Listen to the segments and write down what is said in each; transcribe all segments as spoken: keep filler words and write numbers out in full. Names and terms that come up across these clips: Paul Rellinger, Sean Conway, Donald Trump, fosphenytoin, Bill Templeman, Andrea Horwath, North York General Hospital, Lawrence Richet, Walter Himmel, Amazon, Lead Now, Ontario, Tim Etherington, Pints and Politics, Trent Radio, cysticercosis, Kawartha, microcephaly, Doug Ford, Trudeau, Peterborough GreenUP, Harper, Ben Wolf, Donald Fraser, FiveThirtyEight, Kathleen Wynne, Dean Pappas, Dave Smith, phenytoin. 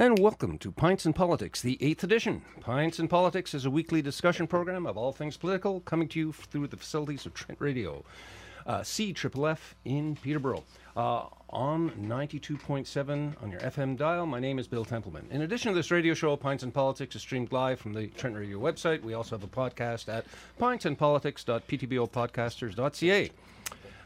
And welcome to Pints and Politics, the eighth edition. Pints and Politics is a weekly discussion program of all things political, coming to you through the facilities of Trent Radio, uh, C F F F in Peterborough, uh, on ninety-two point seven on your F M dial. My name is Bill Templeman. In addition to this radio show, Pints and Politics is streamed live from the Trent Radio website. We also have a podcast at pints and politics dot p t b o podcasters dot c a.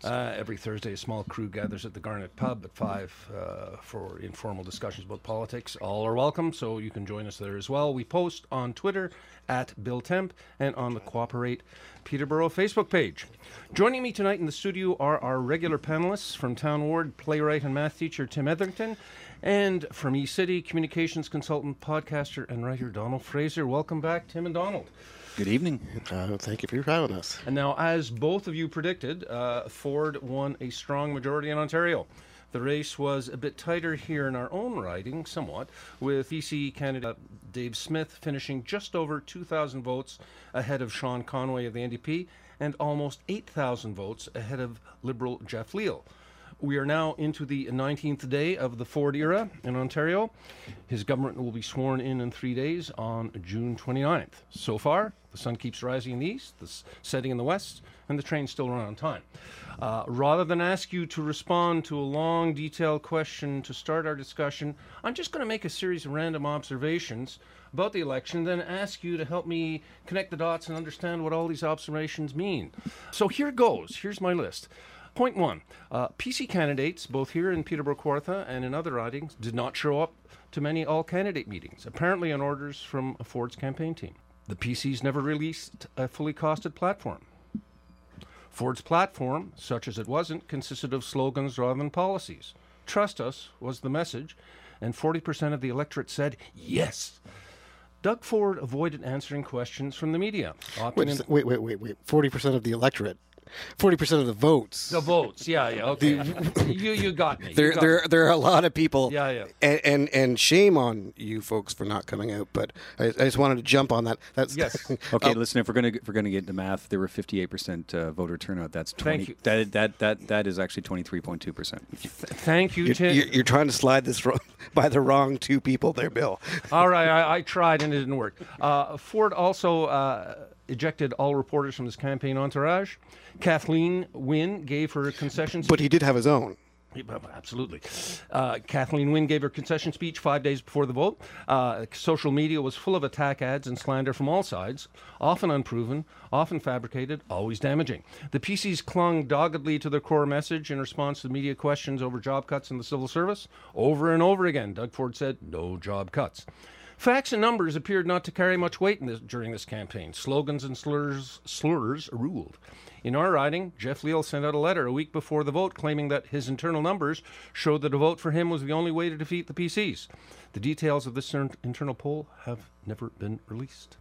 Uh, every Thursday, a small crew gathers at the Garnet Pub at five uh, for informal discussions about politics. All are welcome, so you can join us there as well. We post on Twitter at Bill Temp and on the Cooperate Peterborough Facebook page. Joining me tonight in the studio are our regular panelists from Town Ward, playwright and math teacher Tim Etherington, and from E-City, communications consultant, podcaster, and writer Donald Fraser. Welcome back, Tim and Donald. Good evening. Uh, thank you for having us. And now, as both of you predicted, uh, Ford won a strong majority in Ontario. The race was a bit tighter here in our own riding, somewhat, with B C candidate Dave Smith finishing just over two thousand votes ahead of Sean Conway of the N D P and almost eight thousand votes ahead of Liberal Jeff Leal. We are now into the nineteenth day of the Ford era in Ontario. His government will be sworn in in three days on June twenty-ninth. So far, the sun keeps rising in the east, the setting in the west, and the trains still run on time. Uh, rather than ask you to respond to a long, detailed question to start our discussion, I'm just going to make a series of random observations about the election, then ask you to help me connect the dots and understand what all these observations mean. So here goes. Here's my list. Point one, uh, P C candidates, both here in Peterborough Kawartha and in other ridings, did not show up to many all-candidate meetings, apparently on orders from Ford's campaign team. The P Cs never released a fully costed platform. Ford's platform, such as it wasn't, consisted of slogans rather than policies. Trust us was the message, and forty percent of the electorate said yes. Doug Ford avoided answering questions from the media. Wait, in- wait, wait, wait, wait, forty percent of the electorate. Forty percent of the votes. The votes, yeah, yeah. Okay, the, you you got me. There, got there, me. there are a lot of people. Yeah, yeah. And, and and shame on you folks for not coming out. But I, I just wanted to jump on that. That's yes. Okay, um, listen. If we're gonna if we're gonna get into math, there were fifty-eight percent uh, voter turnout. That's twenty. Thank you. That that that that is actually twenty-three point two percent. Thank you, Tim. You're, you're trying to slide this wrong, by the wrong two people there, Bill. All right, I, I tried and it didn't work. Uh, Ford also. Uh, ejected all reporters from his campaign entourage. Kathleen Wynne gave her concession speech. But he did have his own. Absolutely. Uh, Kathleen Wynne gave her concession speech five days before the vote. Uh, social media was full of attack ads and slander from all sides, often unproven, often fabricated, always damaging. The P Cs clung doggedly to their core message in response to media questions over job cuts in the civil service. Over and over again, Doug Ford said, no job cuts. Facts and numbers appeared not to carry much weight in this, during this campaign. Slogans and slurs, slurs ruled. In our riding, Jeff Leal sent out a letter a week before the vote claiming that his internal numbers showed that a vote for him was the only way to defeat the P Cs. The details of this internal poll have never been released.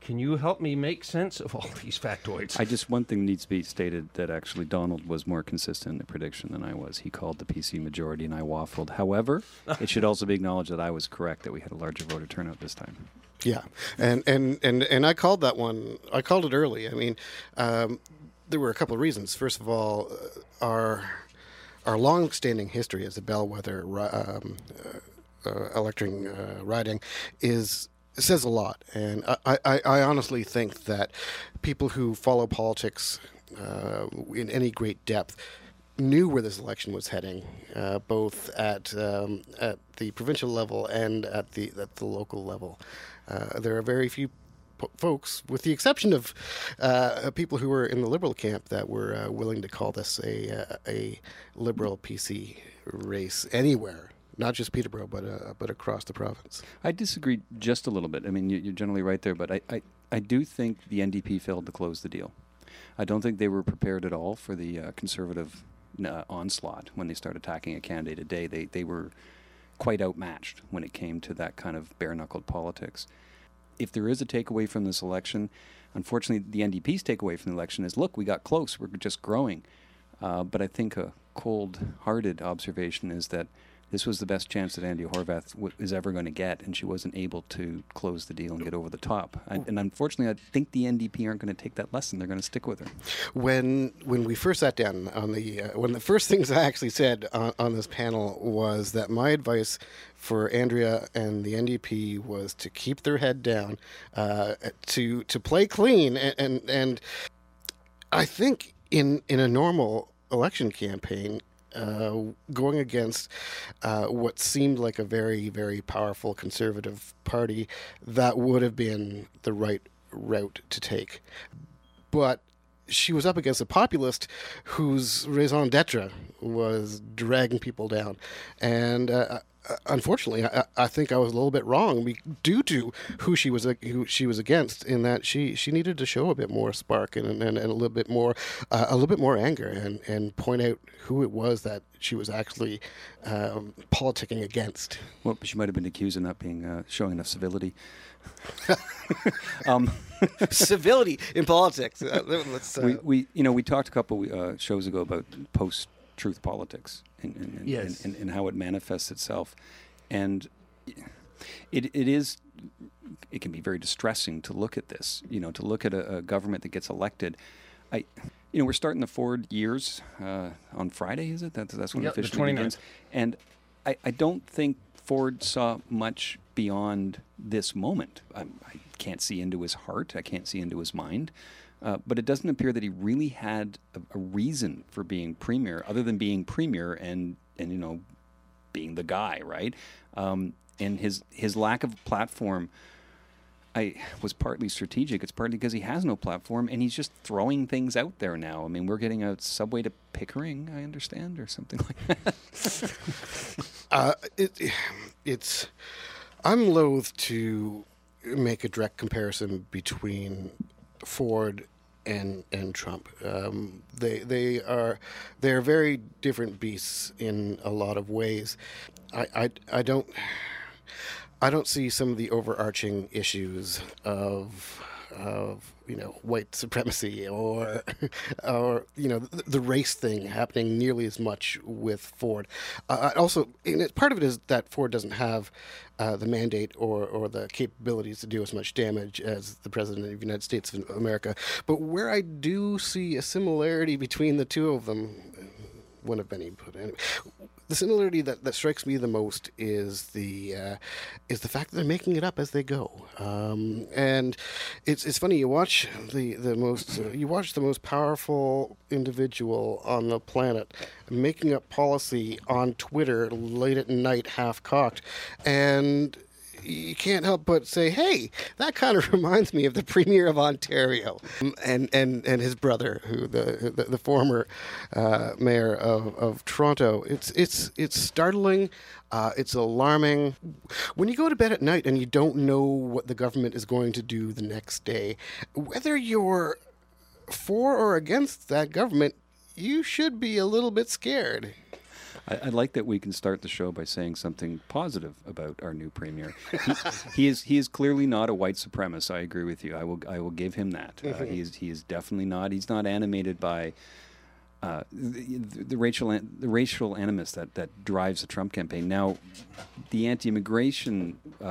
Can you help me make sense of all these factoids? I just, one thing needs to be stated, that actually Donald was more consistent in the prediction than I was. He called the P C majority and I waffled. However, it should also be acknowledged that I was correct, that we had a larger voter turnout this time. Yeah, and and, and, and I called that one, I called it early. I mean, um, there were a couple of reasons. First of all, uh, our, our long-standing history as a bellwether um, uh, uh, electing uh, riding is... It says a lot, and I, I, I honestly think that people who follow politics uh, in any great depth knew where this election was heading, uh, both at um, at the provincial level and at the at the local level. Uh, there are very few po- folks, with the exception of uh, people who were in the Liberal camp, that were uh, willing to call this a a Liberal P C race anywhere. Not just Peterborough, but uh, but across the province. I disagree just a little bit. I mean, you, you're generally right there, but I, I, I do think the N D P failed to close the deal. I don't think they were prepared at all for the uh, Conservative uh, onslaught when they started attacking a candidate a day. They, they were quite outmatched when it came to that kind of bare-knuckled politics. If there is a takeaway from this election, unfortunately, the N D P's takeaway from the election is, look, we got close, we're just growing. Uh, but I think a cold-hearted observation is that this was the best chance that Andrea Horwath w- is ever going to get, and she wasn't able to close the deal and get over the top. I, and unfortunately, I think the N D P aren't going to take that lesson. They're going to stick with her. When when we first sat down on the, uh, one of the first things I actually said on, on this panel was that my advice for Andrea and the N D P was to keep their head down, uh, to to play clean, and and, and I think in in a normal election campaign, uh, going against uh, what seemed like a very, very powerful conservative party, that would have been the right route to take. But she was up against a populist whose raison d'etre was dragging people down. And uh, unfortunately, I, I think I was a little bit wrong due to who she was who she was against, in that she, she needed to show a bit more spark and and, and a little bit more uh, a little bit more anger and, and point out who it was that she was actually um, politicking against. Well, she might have been accused of not being uh, showing enough civility. um, civility in politics. Uh, let's, uh, we, we you know we talked a couple uh, shows ago about post. Truth politics and, and, and, yes. and, and, and how it manifests itself, and it it is it can be very distressing to look at this. You know, to look at a, a government that gets elected. I, you know, we're starting the Ford years uh, on Friday. Is it that that's when yep, the twenty-ninth begins? And I, I don't think Ford saw much beyond this moment. I, I can't see into his heart. I can't see into his mind. Uh, but it doesn't appear that he really had a, a reason for being premier, other than being premier and, and you know, being the guy, right? Um, and his his lack of platform, I was partly strategic. It's partly because he has no platform, and he's just throwing things out there now. I mean, we're getting a subway to Pickering, I understand, or something like that. uh, it, it's I'm loath to make a direct comparison between Ford and and Trump. Um, they they are they are very different beasts in a lot of ways. I, I I don't I don't see some of the overarching issues of of you know white supremacy or or you know the, the race thing happening nearly as much with Ford. Uh, I also, and it, part of it is that Ford doesn't have Uh, the mandate or, or the capabilities to do as much damage as the President of the United States of America. But where I do see a similarity between the two of them, one of many, but anyway, the similarity that, that strikes me the most is the uh, is the fact that they're making it up as they go. Um, and it's it's funny, you watch the the most uh, you watch the most powerful individual on the planet making up policy on Twitter late at night, half cocked, and you can't help but say, hey, that kind of reminds me of the Premier of Ontario and and, and his brother, who the the, the former uh, mayor of, of Toronto. It's it's it's startling. Uh, it's alarming. When you go to bed at night and you don't know what the government is going to do the next day, whether you're for or against that government, you should be a little bit scared. I, I like that we can start the show by saying something positive about our new premier. He, he is he is clearly not a white supremacist. I agree with you. I will I will give him that. Uh, he is he is definitely not. He's not animated by uh, the, the racial the racial animus that, that drives the Trump campaign. Now, the anti-immigration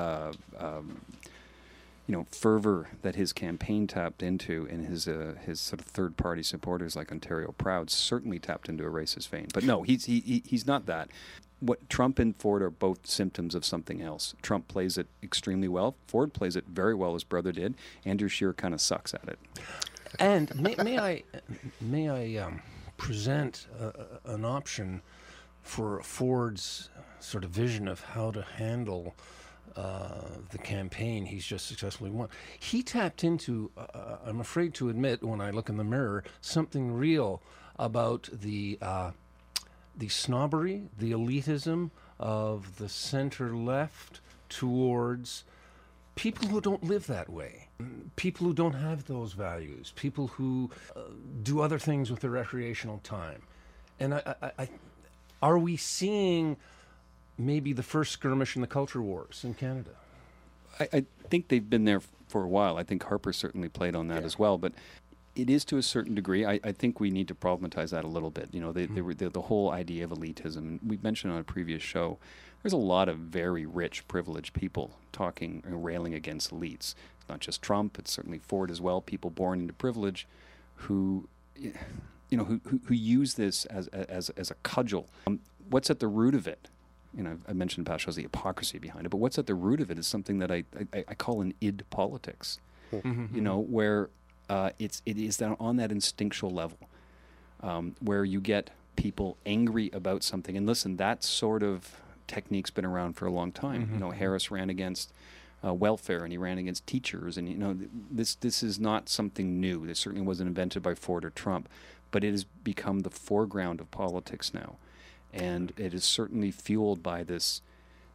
uh, um, you know fervor that his campaign tapped into, and his uh, his sort of third party supporters like Ontario Proud certainly tapped into a racist vein. But no, he's he he's not that. What Trump and Ford are both symptoms of something else. Trump plays it extremely well. Ford plays it very well. His brother did. Andrew Scheer kind of sucks at it. And may, may I may I um, present a, an option for Ford's sort of vision of how to handle Uh, the campaign he's just successfully won. He tapped into, uh, I'm afraid to admit when I look in the mirror, something real about the uh, the snobbery, the elitism of the center left towards people who don't live that way, people who don't have those values, people who uh, do other things with their recreational time. And I, I, I are we seeing maybe the first skirmish in the culture wars in Canada? I, I think they've been there f- for a while. I think Harper certainly played on that yeah. as well. But It is to a certain degree. I, I think we need to problematize that a little bit. You know, they, mm-hmm. they were, the, the whole idea of elitism, we mentioned on a previous show, there's a lot of very rich, privileged people talking and railing against elites. It's not just Trump, it's certainly Ford as well, people born into privilege who, you know, who, who, who use this as, as, as a cudgel. Um, what's at the root of it? You know, I mentioned past shows the hypocrisy behind it, but what's at the root of it is something that I, I, I call an id politics, mm-hmm. you know, where uh, it's, it is that on that instinctual level um, where you get people angry about something. And listen, that sort of technique's been around for a long time. Mm-hmm. You know, Harris ran against uh, welfare and he ran against teachers. And, you know, th- this this is not something new. This certainly wasn't invented by Ford or Trump, but it has become the foreground of politics now. And it is certainly fueled by this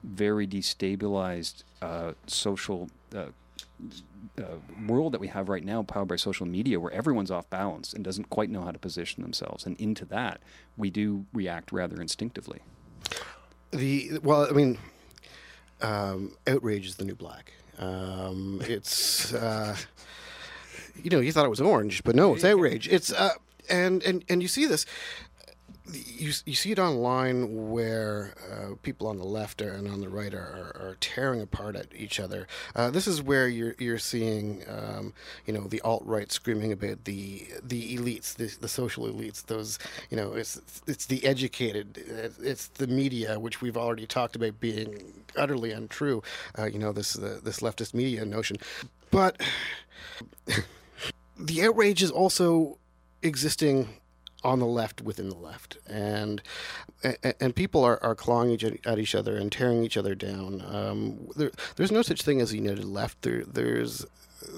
very destabilized uh, social uh, uh, world that we have right now, powered by social media, where everyone's off balance and doesn't quite know how to position themselves. And into that, we do react rather instinctively. The well, I mean, um, outrage is the new black. Um, it's uh, you know, you thought it was orange, but no, it's outrage. It's uh, and and and you see this. You you see it online where uh, people on the left and on the right are, are, are tearing apart at each other. Uh, this is where you're you're seeing um, you know, the alt-right screaming about the the elites, the, the social elites. Those, you know, it's it's the educated, it's the media, which we've already talked about being utterly untrue. Uh, you know, this uh, this leftist media notion, but the outrage is also existing on the left within the left, and and, and people are, are clawing each, at each other and tearing each other down. Um, there, there's no such thing as a united left. There, there's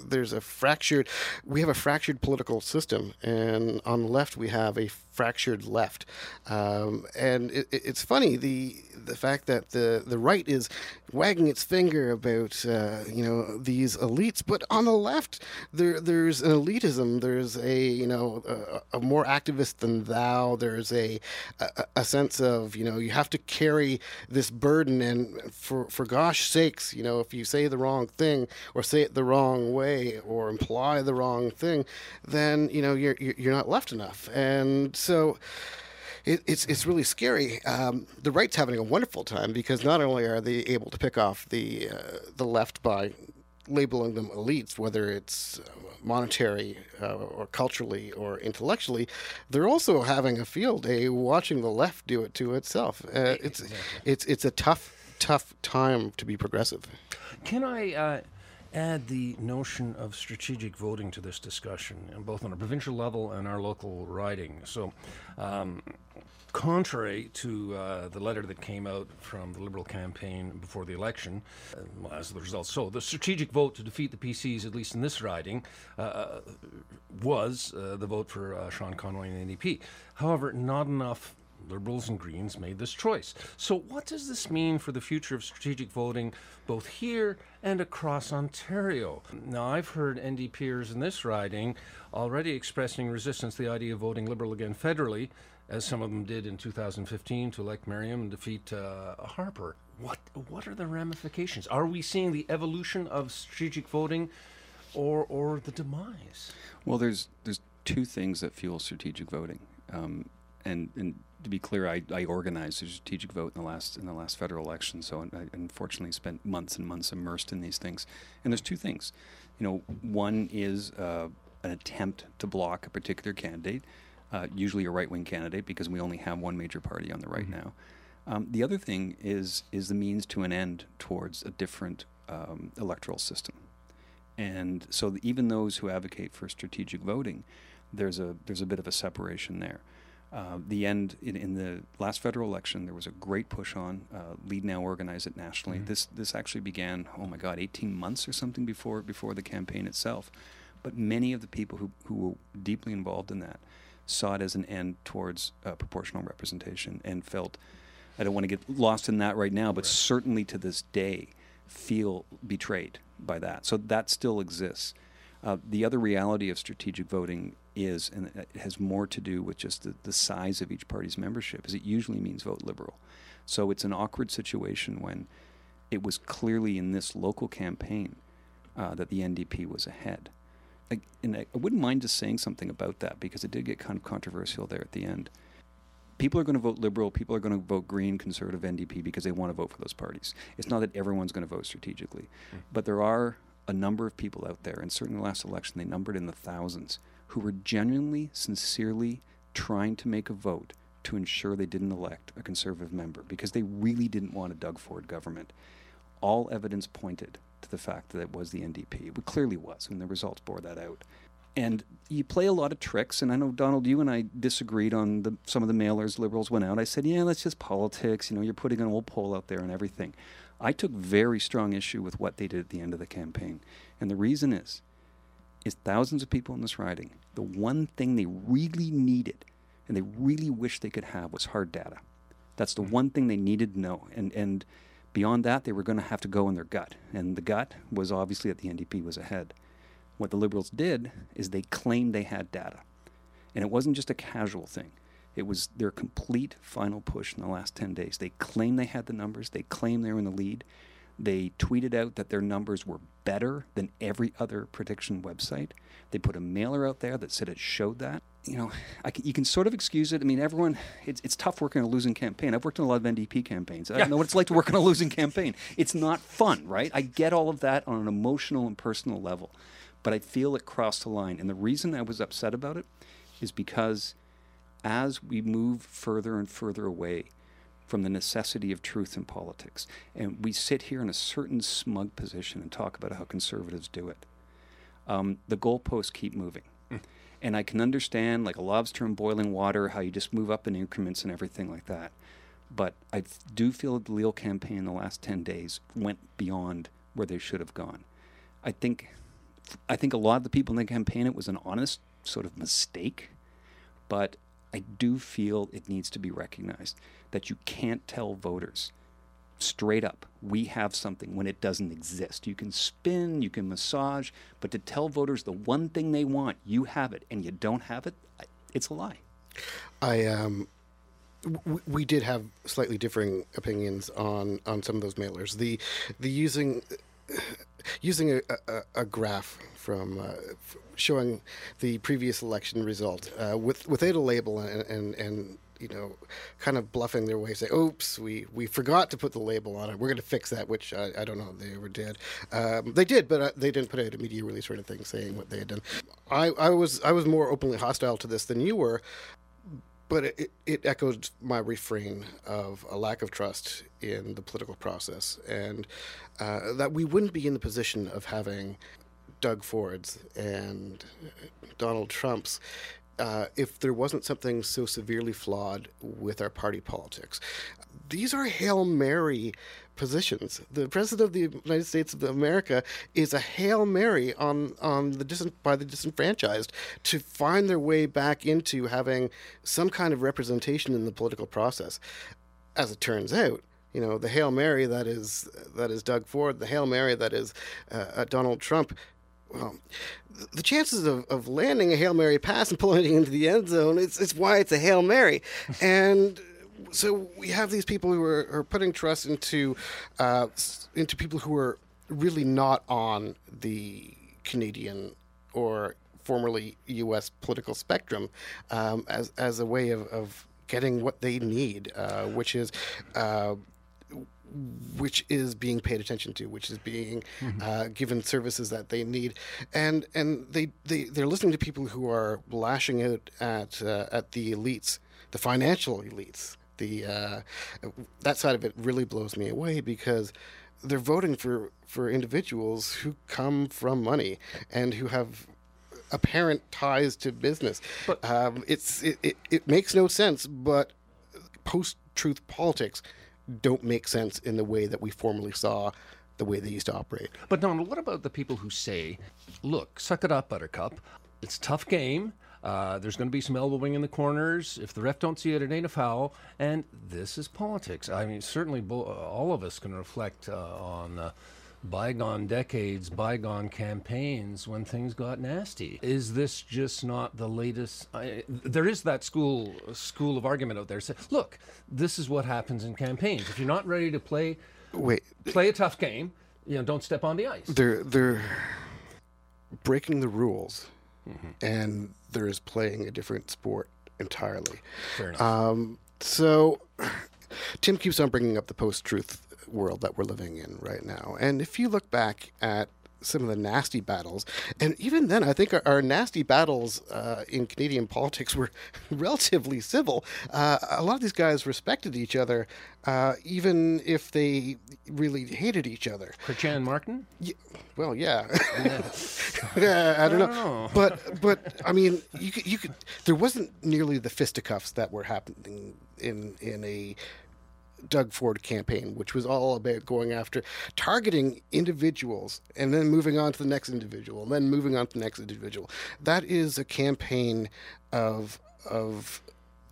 there's a fractured. We have a fractured political system, and on the left we have a fractured left. Um, and it, it's funny the the fact that the the right is wagging its finger about uh, you know, these elites, but on the left there there's an elitism. There's a you know a, a more activist than thou. There's a, a a sense of you know you have to carry this burden, and for for gosh sakes, you know if you say the wrong thing or say it the wrong way. way or imply the wrong thing, then you know you're you're not left enough, and so it, it's it's really scary. Um, the right's having a wonderful time because not only are they able to pick off the uh, the left by labeling them elites, whether it's monetary uh, or culturally or intellectually, they're also having a field day watching the left do it to itself. Uh, it's exactly. it's it's a tough tough time to be progressive. Can I? Uh add the notion of strategic voting to this discussion, and both on a provincial level and our local riding. So, um, contrary to uh, the letter that came out from the Liberal campaign before the election, uh, as the result, so the strategic vote to defeat the P Cs, at least in this riding, uh, was uh, the vote for uh, Sean Conway and the N D P. However, not enough Liberals and Greens made this choice. So what does this mean for the future of strategic voting, both here and across Ontario? Now, I've heard NDPers in this riding already expressing resistance to the idea of voting Liberal again federally, as some of them did in two thousand fifteen to elect Merriam and defeat uh, Harper. What, what are the ramifications? Are we seeing the evolution of strategic voting or, or the demise? Well, there's, there's two things that fuel strategic voting. Um, and, and to be clear, I, I organized a strategic vote in the last in the last federal election, so I, I unfortunately spent months and months immersed in these things. And there's two things. You know, one is uh, an attempt to block a particular candidate, uh, usually a right-wing candidate, because we only have one major party on the right mm-hmm. now. Um, the other thing is is the means to an end towards a different um, electoral system. And so even those who advocate for strategic voting, there's a there's a bit of a separation there. Uh, the end in, in the last federal election, there was a great push on. Uh, Lead Now organized it nationally. Mm-hmm. This this actually began, oh my God, eighteen months or something before before the campaign itself. But many of the people who, who were deeply involved in that saw it as an end towards uh, proportional representation, and felt, I don't want to get lost in that right now, but right. certainly to this day feel betrayed by that. So that still exists. Uh, the other reality of strategic voting is, and it has more to do with just the, the size of each party's membership, is it usually means vote Liberal. So it's an awkward situation when it was clearly in this local campaign uh, that the N D P was ahead. I, and I, I wouldn't mind just saying something about that, because it did get kind of controversial there at the end. People are going to vote Liberal, people are going to vote Green, Conservative, N D P, because they want to vote for those parties. It's not that everyone's going to vote strategically, mm-hmm. but there are a number of people out there, and certainly the last election, they numbered in the thousands, who were genuinely, sincerely trying to make a vote to ensure they didn't elect a Conservative member, because they really didn't want a Doug Ford government. All evidence pointed to the fact that it was the N D P. It clearly was, and the results bore that out. And you play a lot of tricks, and I know, Donald, you and I disagreed on the, some of the mailers Liberals went out. I said, yeah, that's just politics. You know, you're putting an old poll out there and everything. I took very strong issue with what they did at the end of the campaign. And the reason is, is thousands of people in this riding, the one thing they really needed and they really wished they could have was hard data. That's the one thing they needed to know. And, and beyond that, they were going to have to go in their gut. And the gut was obviously that the N D P was ahead. What the Liberals did is they claimed they had data. And it wasn't just a casual thing. It was their complete final push in the last ten days. They claimed they had the numbers. They claimed they were in the lead. They tweeted out that their numbers were better than every other prediction website. They put a mailer out there that said it showed that. You know, I can, you can sort of excuse it. I mean, everyone, it's it's tough working on a losing campaign. I've worked on a lot of N D P campaigns. I yeah. know what it's like to work on a losing campaign. It's not fun, right? I get all of that on an emotional and personal level. But I feel it crossed the line. And the reason I was upset about it is because as we move further and further away from the necessity of truth in politics, and we sit here in a certain smug position and talk about how Conservatives do it, um, the goalposts keep moving. Mm. And I can understand, like a lobster in boiling water, how you just move up in increments and everything like that. But I do feel the Leal campaign in the last ten days went beyond where they should have gone. I think... I think a lot of the people in the campaign, it was an honest sort of mistake, but I do feel it needs to be recognized that you can't tell voters straight up, we have something when it doesn't exist. You can spin, you can massage, but to tell voters the one thing they want, you have it, and you don't have it, it's a lie. I um, w- we did have slightly differing opinions on, on some of those mailers. The the using... Using a, a, a graph from uh, f- showing the previous election result uh, with, without a label and, and, and you know, kind of bluffing their way, say, oops, we, we forgot to put the label on it. We're going to fix that, which I, I don't know if they ever did. Um, they did, but uh, they didn't put out a media release or anything saying what they had done. I, I was I was more openly hostile to this than you were, but it, it echoed my refrain of a lack of trust in the political process, and uh, that we wouldn't be in the position of having Doug Fords and Donald Trumps uh, if there wasn't something so severely flawed with our party politics. These are Hail Mary positions. The President of the United States of America is a Hail Mary on, on the dis- by the disenfranchised to find their way back into having some kind of representation in the political process. As it turns out, you know, the Hail Mary that is that is Doug Ford, the Hail Mary that is uh, Donald Trump, well, the chances of, of landing a Hail Mary pass and pulling it into the end zone, it's, it's why it's a Hail Mary. And... So we have these people who are, are putting trust into uh, into people who are really not on the Canadian or formerly U S political spectrum um, as as a way of, of getting what they need, uh, which is uh, which is being paid attention to, which is being mm-hmm. uh, given services that they need, and and they they they're listening to people who are lashing out at uh, at the elites, the financial elites. The uh, that side of it really blows me away, because they're voting for, for individuals who come from money and who have apparent ties to business. But, um, it's it, it, it makes no sense, but post-truth politics don't make sense in the way that we formerly saw the way they used to operate. But Donald, what about the people who say, look, suck it up, buttercup, it's a tough game. Uh, there's going to be some elbowing in the corners. If the ref don't see it, it ain't a foul. And this is politics. I mean, certainly bo- all of us can reflect uh, on uh, bygone decades, bygone campaigns when things got nasty. Is this just not the latest? I, there is that school school of argument out there. Say, look, this is what happens in campaigns. If you're not ready to play, wait, play a tough game. You know, don't step on the ice. There, there. breaking the rules, mm-hmm. and there is playing a different sport entirely. Fair enough. Um, so Tim keeps on bringing up the post-truth world that we're living in right now. And if you look back at some of the nasty battles, and even then, I think our, our nasty battles uh, in Canadian politics were relatively civil. Uh, a lot of these guys respected each other, uh, even if they really hated each other. Christian Martin? Yeah, well, yeah. yeah. uh, I don't know. know. But, but I mean, you could, you could. There wasn't nearly the fisticuffs that were happening in in a Doug Ford campaign, which was all about going after targeting individuals and then moving on to the next individual and then moving on to the next individual. That is a campaign of of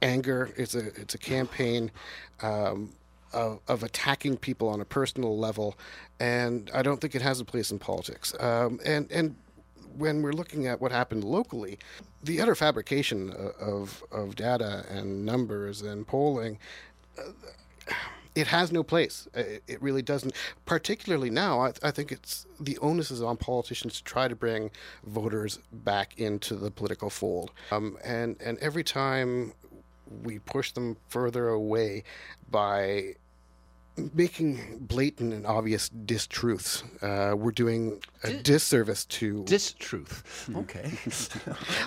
anger. It's a it's a campaign um, of of attacking people on a personal level, and I don't think it has a place in politics. Um, and and when we're looking at what happened locally, the utter fabrication of of data and numbers and polling. Uh, It has no place. It really doesn't. Particularly now, I, th- I think it's the onus is on politicians to try to bring voters back into the political fold. Um, and, and every time we push them further away by making blatant and obvious distruths, uh, we're doing a Di- disservice to... Distruth. Okay.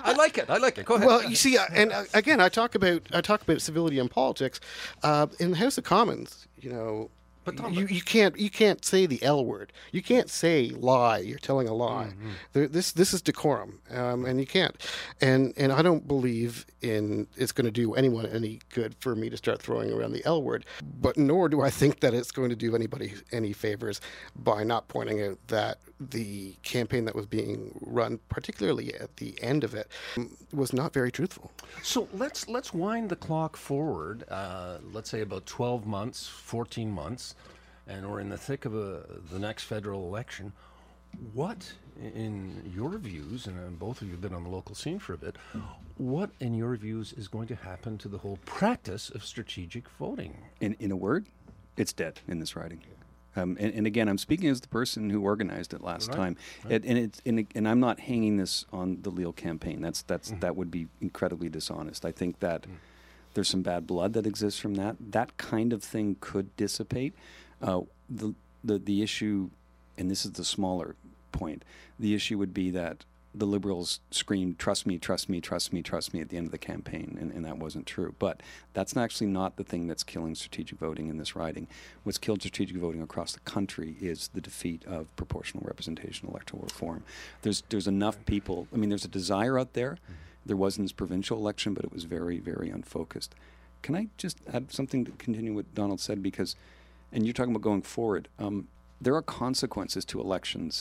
I like it. I like it. Go ahead. Well, you see, I, and uh, again, I talk about I talk about civility and politics. Uh, in the House of Commons, you know, but Tom, you, you can't you can't say the L word. You can't say lie. You're telling a lie. Mm-hmm. There, this this is decorum, um, and you can't. And and I don't believe in it's going to do anyone any good for me to start throwing around the L word. But nor do I think that it's going to do anybody any favors by not pointing out that the campaign that was being run, particularly at the end of it, was not very truthful. So let's let's wind the clock forward. Uh, let's say about twelve months, fourteen months. And we're in the thick of a, the next federal election. What, in your views, and both of you have been on the local scene for a bit, what, in your views, is going to happen to the whole practice of strategic voting? In in a word, it's dead in this riding. Um, and, and again, I'm speaking as the person who organized it last right. time, right. It, and it's and, and I'm not hanging this on the Leal campaign. That's that's mm-hmm. that would be incredibly dishonest. I think that mm. there's some bad blood that exists from that. That kind of thing could dissipate. Uh, the, the the issue, and this is the smaller point, the issue would be that the Liberals screamed, trust me, trust me, trust me, trust me at the end of the campaign, and, and that wasn't true. But that's actually not the thing that's killing strategic voting in this riding. What's killed strategic voting across the country is the defeat of proportional representation electoral reform. There's, there's enough people, I mean, there's a desire out there. There was in this provincial election, but it was very, very unfocused. Can I just add something to continue what Donald said? Because... and you're talking about going forward. Um, there are consequences to elections,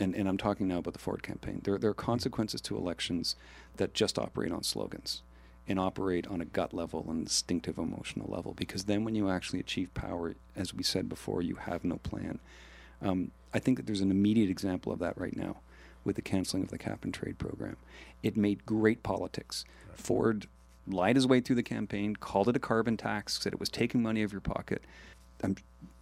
and, and I'm talking now about the Ford campaign. There, there are consequences to elections that just operate on slogans and operate on a gut level and instinctive emotional level, because then when you actually achieve power, as we said before, you have no plan. Um, I think that there's an immediate example of that right now with the canceling of the cap-and-trade program. It made great politics. Right. Ford lied his way through the campaign, called it a carbon tax, said it was taking money out of your pocket. I'm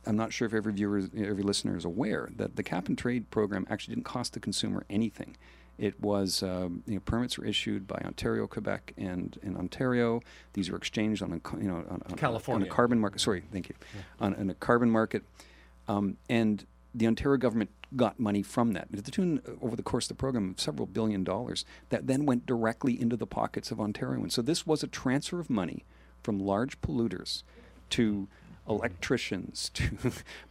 I'm not sure if every viewer, every listener is aware that the cap and trade program actually didn't cost the consumer anything. It was um, you know, permits were issued by Ontario, Quebec, and in Ontario. These were exchanged on a you know on, on, California. on a carbon market. Sorry, thank you, yeah. on, on a carbon market, um, and the Ontario government got money from that to the tune over the course of the program of several billion dollars that then went directly into the pockets of Ontarians. So this was a transfer of money from large polluters to electricians, to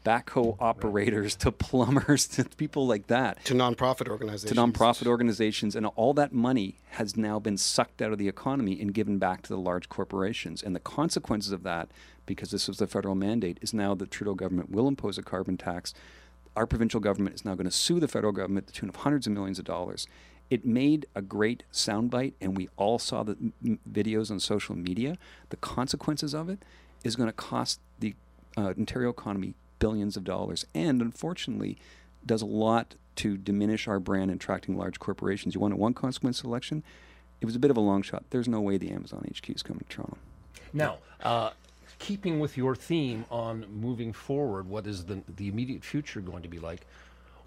backhoe operators, to plumbers, to people like that. To nonprofit organizations. To nonprofit organizations. And all that money has now been sucked out of the economy and given back to the large corporations. And the consequences of that, because this was the federal mandate, is now the Trudeau government will impose a carbon tax. Our provincial government is now going to sue the federal government to the tune of hundreds of millions of dollars. It made a great soundbite, and we all saw the m- videos on social media. The consequences of it is going to cost the uh, Ontario economy billions of dollars, and unfortunately does a lot to diminish our brand in attracting large corporations. You want a one consequence election? It was a bit of a long shot. There's no way the Amazon H Q is coming to Toronto. Now, uh, keeping with your theme on moving forward, what is the, the immediate future going to be like?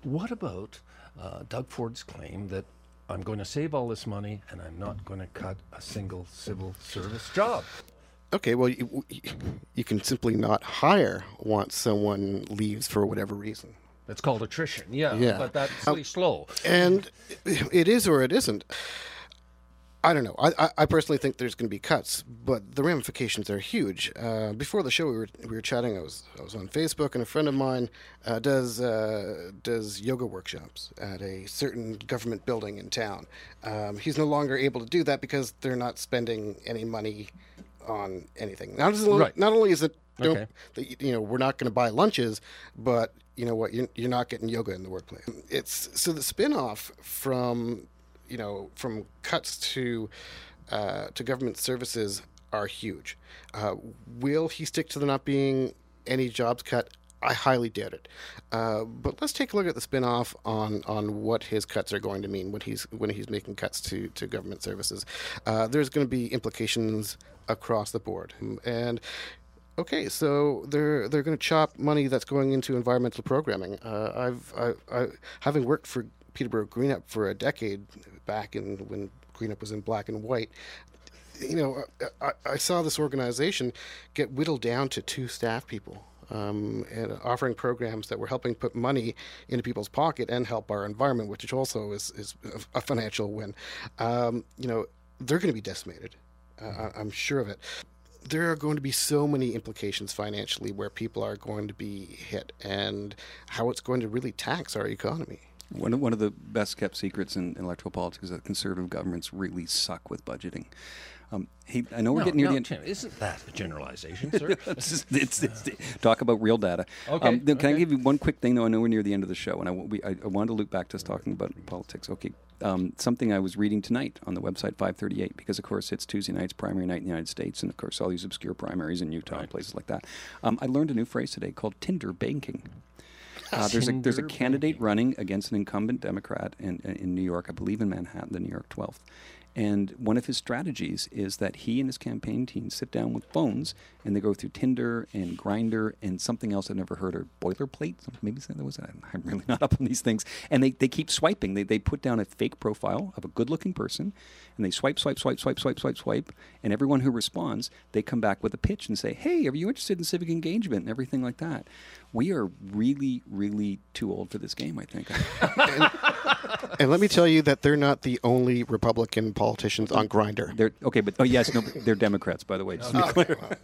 What about uh, Doug Ford's claim that I'm going to save all this money and I'm not going to cut a single civil service job? Okay, well, you, you can simply not hire once someone leaves for whatever reason. That's called attrition, yeah, yeah. But that's really um, slow. And it is or it isn't. I don't know. I, I personally think there's going to be cuts, but the ramifications are huge. Uh, before the show, we were we were chatting. I was I was on Facebook, and a friend of mine uh, does uh, does yoga workshops at a certain government building in town. Um, he's no longer able to do that because they're not spending any money on anything. Not, as long, right. not only is it okay. don't, you know we're not going to buy lunches, but you know what you're, you're not getting yoga in the workplace. It's so the spin-off from. You know, from cuts to uh, to government services are huge. Uh, will he stick to there not being any jobs cut? I highly doubt it. Uh, but let's take a look at the spin-off on, on what his cuts are going to mean when he's when he's making cuts to, to government services. Uh, there's going to be implications across the board. And okay, so they're they're going to chop money that's going into environmental programming. Uh, I've I, I, having worked for Peterborough GreenUP for a decade back in when GreenUP was in black and white, you know, I, I saw this organization get whittled down to two staff people um, and offering programs that were helping put money into people's pocket and help our environment, which also is, is a financial win. Um, you know, they're going to be decimated. Uh, I'm sure of it. There are going to be so many implications financially where people are going to be hit and how it's going to really tax our economy. One of, one of the best-kept secrets in, in electoral politics is that conservative governments really suck with budgeting. Um, hey, I know we're no, getting near no, the end. Tim, isn't that a generalization, sir? it's, it's, it's, talk about real data. Okay, um, can okay. I give you one quick thing, though? I know we're near the end of the show, and I, we, I, I wanted to loop back to us talking about politics. Okay, um, something I was reading tonight on the website five thirty-eight, because, of course, it's Tuesday night's primary night in the United States, and, of course, all these obscure primaries in Utah right. and places like that. Um, I learned a new phrase today called Tinder banking. Uh, there's a there's a candidate running against an incumbent Democrat in in New York, I believe in Manhattan, the New York twelfth. And one of his strategies is that he and his campaign team sit down with phones and they go through Tinder and Grindr and something else I've never heard of, boilerplate. Maybe that was I'm really not up on these things. And they, they keep swiping. They they put down a fake profile of a good-looking person and they swipe, swipe, swipe, swipe, swipe, swipe, swipe. And everyone who responds, they come back with a pitch and say, hey, are you interested in civic engagement and everything like that? We are really, really too old for this game, I think. and, and let me tell you that they're not the only Republican politicians on Grindr. They're, okay, but oh yes, no, they're Democrats, by the way. Just okay. to be clear.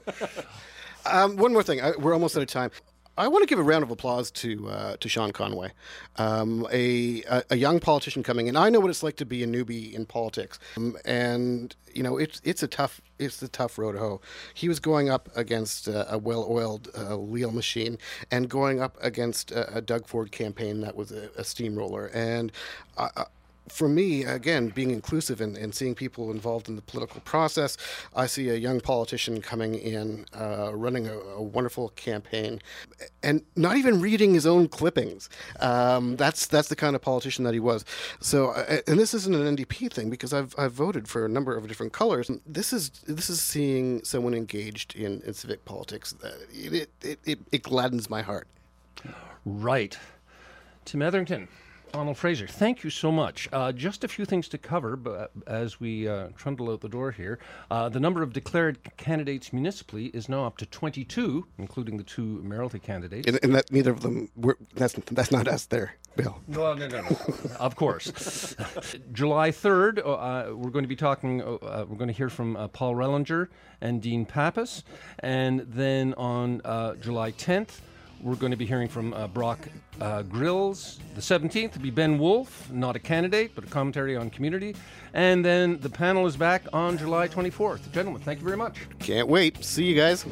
um, one more thing. I, we're almost out of time. I want to give a round of applause to uh, to Sean Conway, um, a, a a young politician coming in. I know what it's like to be a newbie in politics, um, and you know it's it's a tough it's a tough road to hoe. He was going up against uh, a well-oiled uh, Leal machine, and going up against uh, a Doug Ford campaign that was a, a steamroller. And I, I, for me, again, being inclusive and, and seeing people involved in the political process, I see a young politician coming in, uh, running a, a wonderful campaign, and not even reading his own clippings. Um, that's that's the kind of politician that he was. So, and this isn't an N D P thing because I've I've voted for a number of different colors. This is this is seeing someone engaged in, in civic politics. It it, it it gladdens my heart. Right, Tim Etherington. Donald Fraser, thank you so much. Uh, just a few things to cover but as we uh, trundle out the door here. Uh, the number of declared candidates municipally is now up to twenty-two, including the two mayoralty candidates. And, and that neither of them, were, that's, that's not us there, Bill. No, no, no, no. Of course. July third, uh, we're going to be talking, uh, we're going to hear from uh, Paul Rellinger and Dean Pappas. And then on uh, July tenth, we're going to be hearing from uh, Brock uh, Grills. The seventeenth will be Ben Wolf, not a candidate, but a commentary on community. And then the panel is back on July twenty-fourth. Gentlemen, thank you very much. Can't wait. See you guys.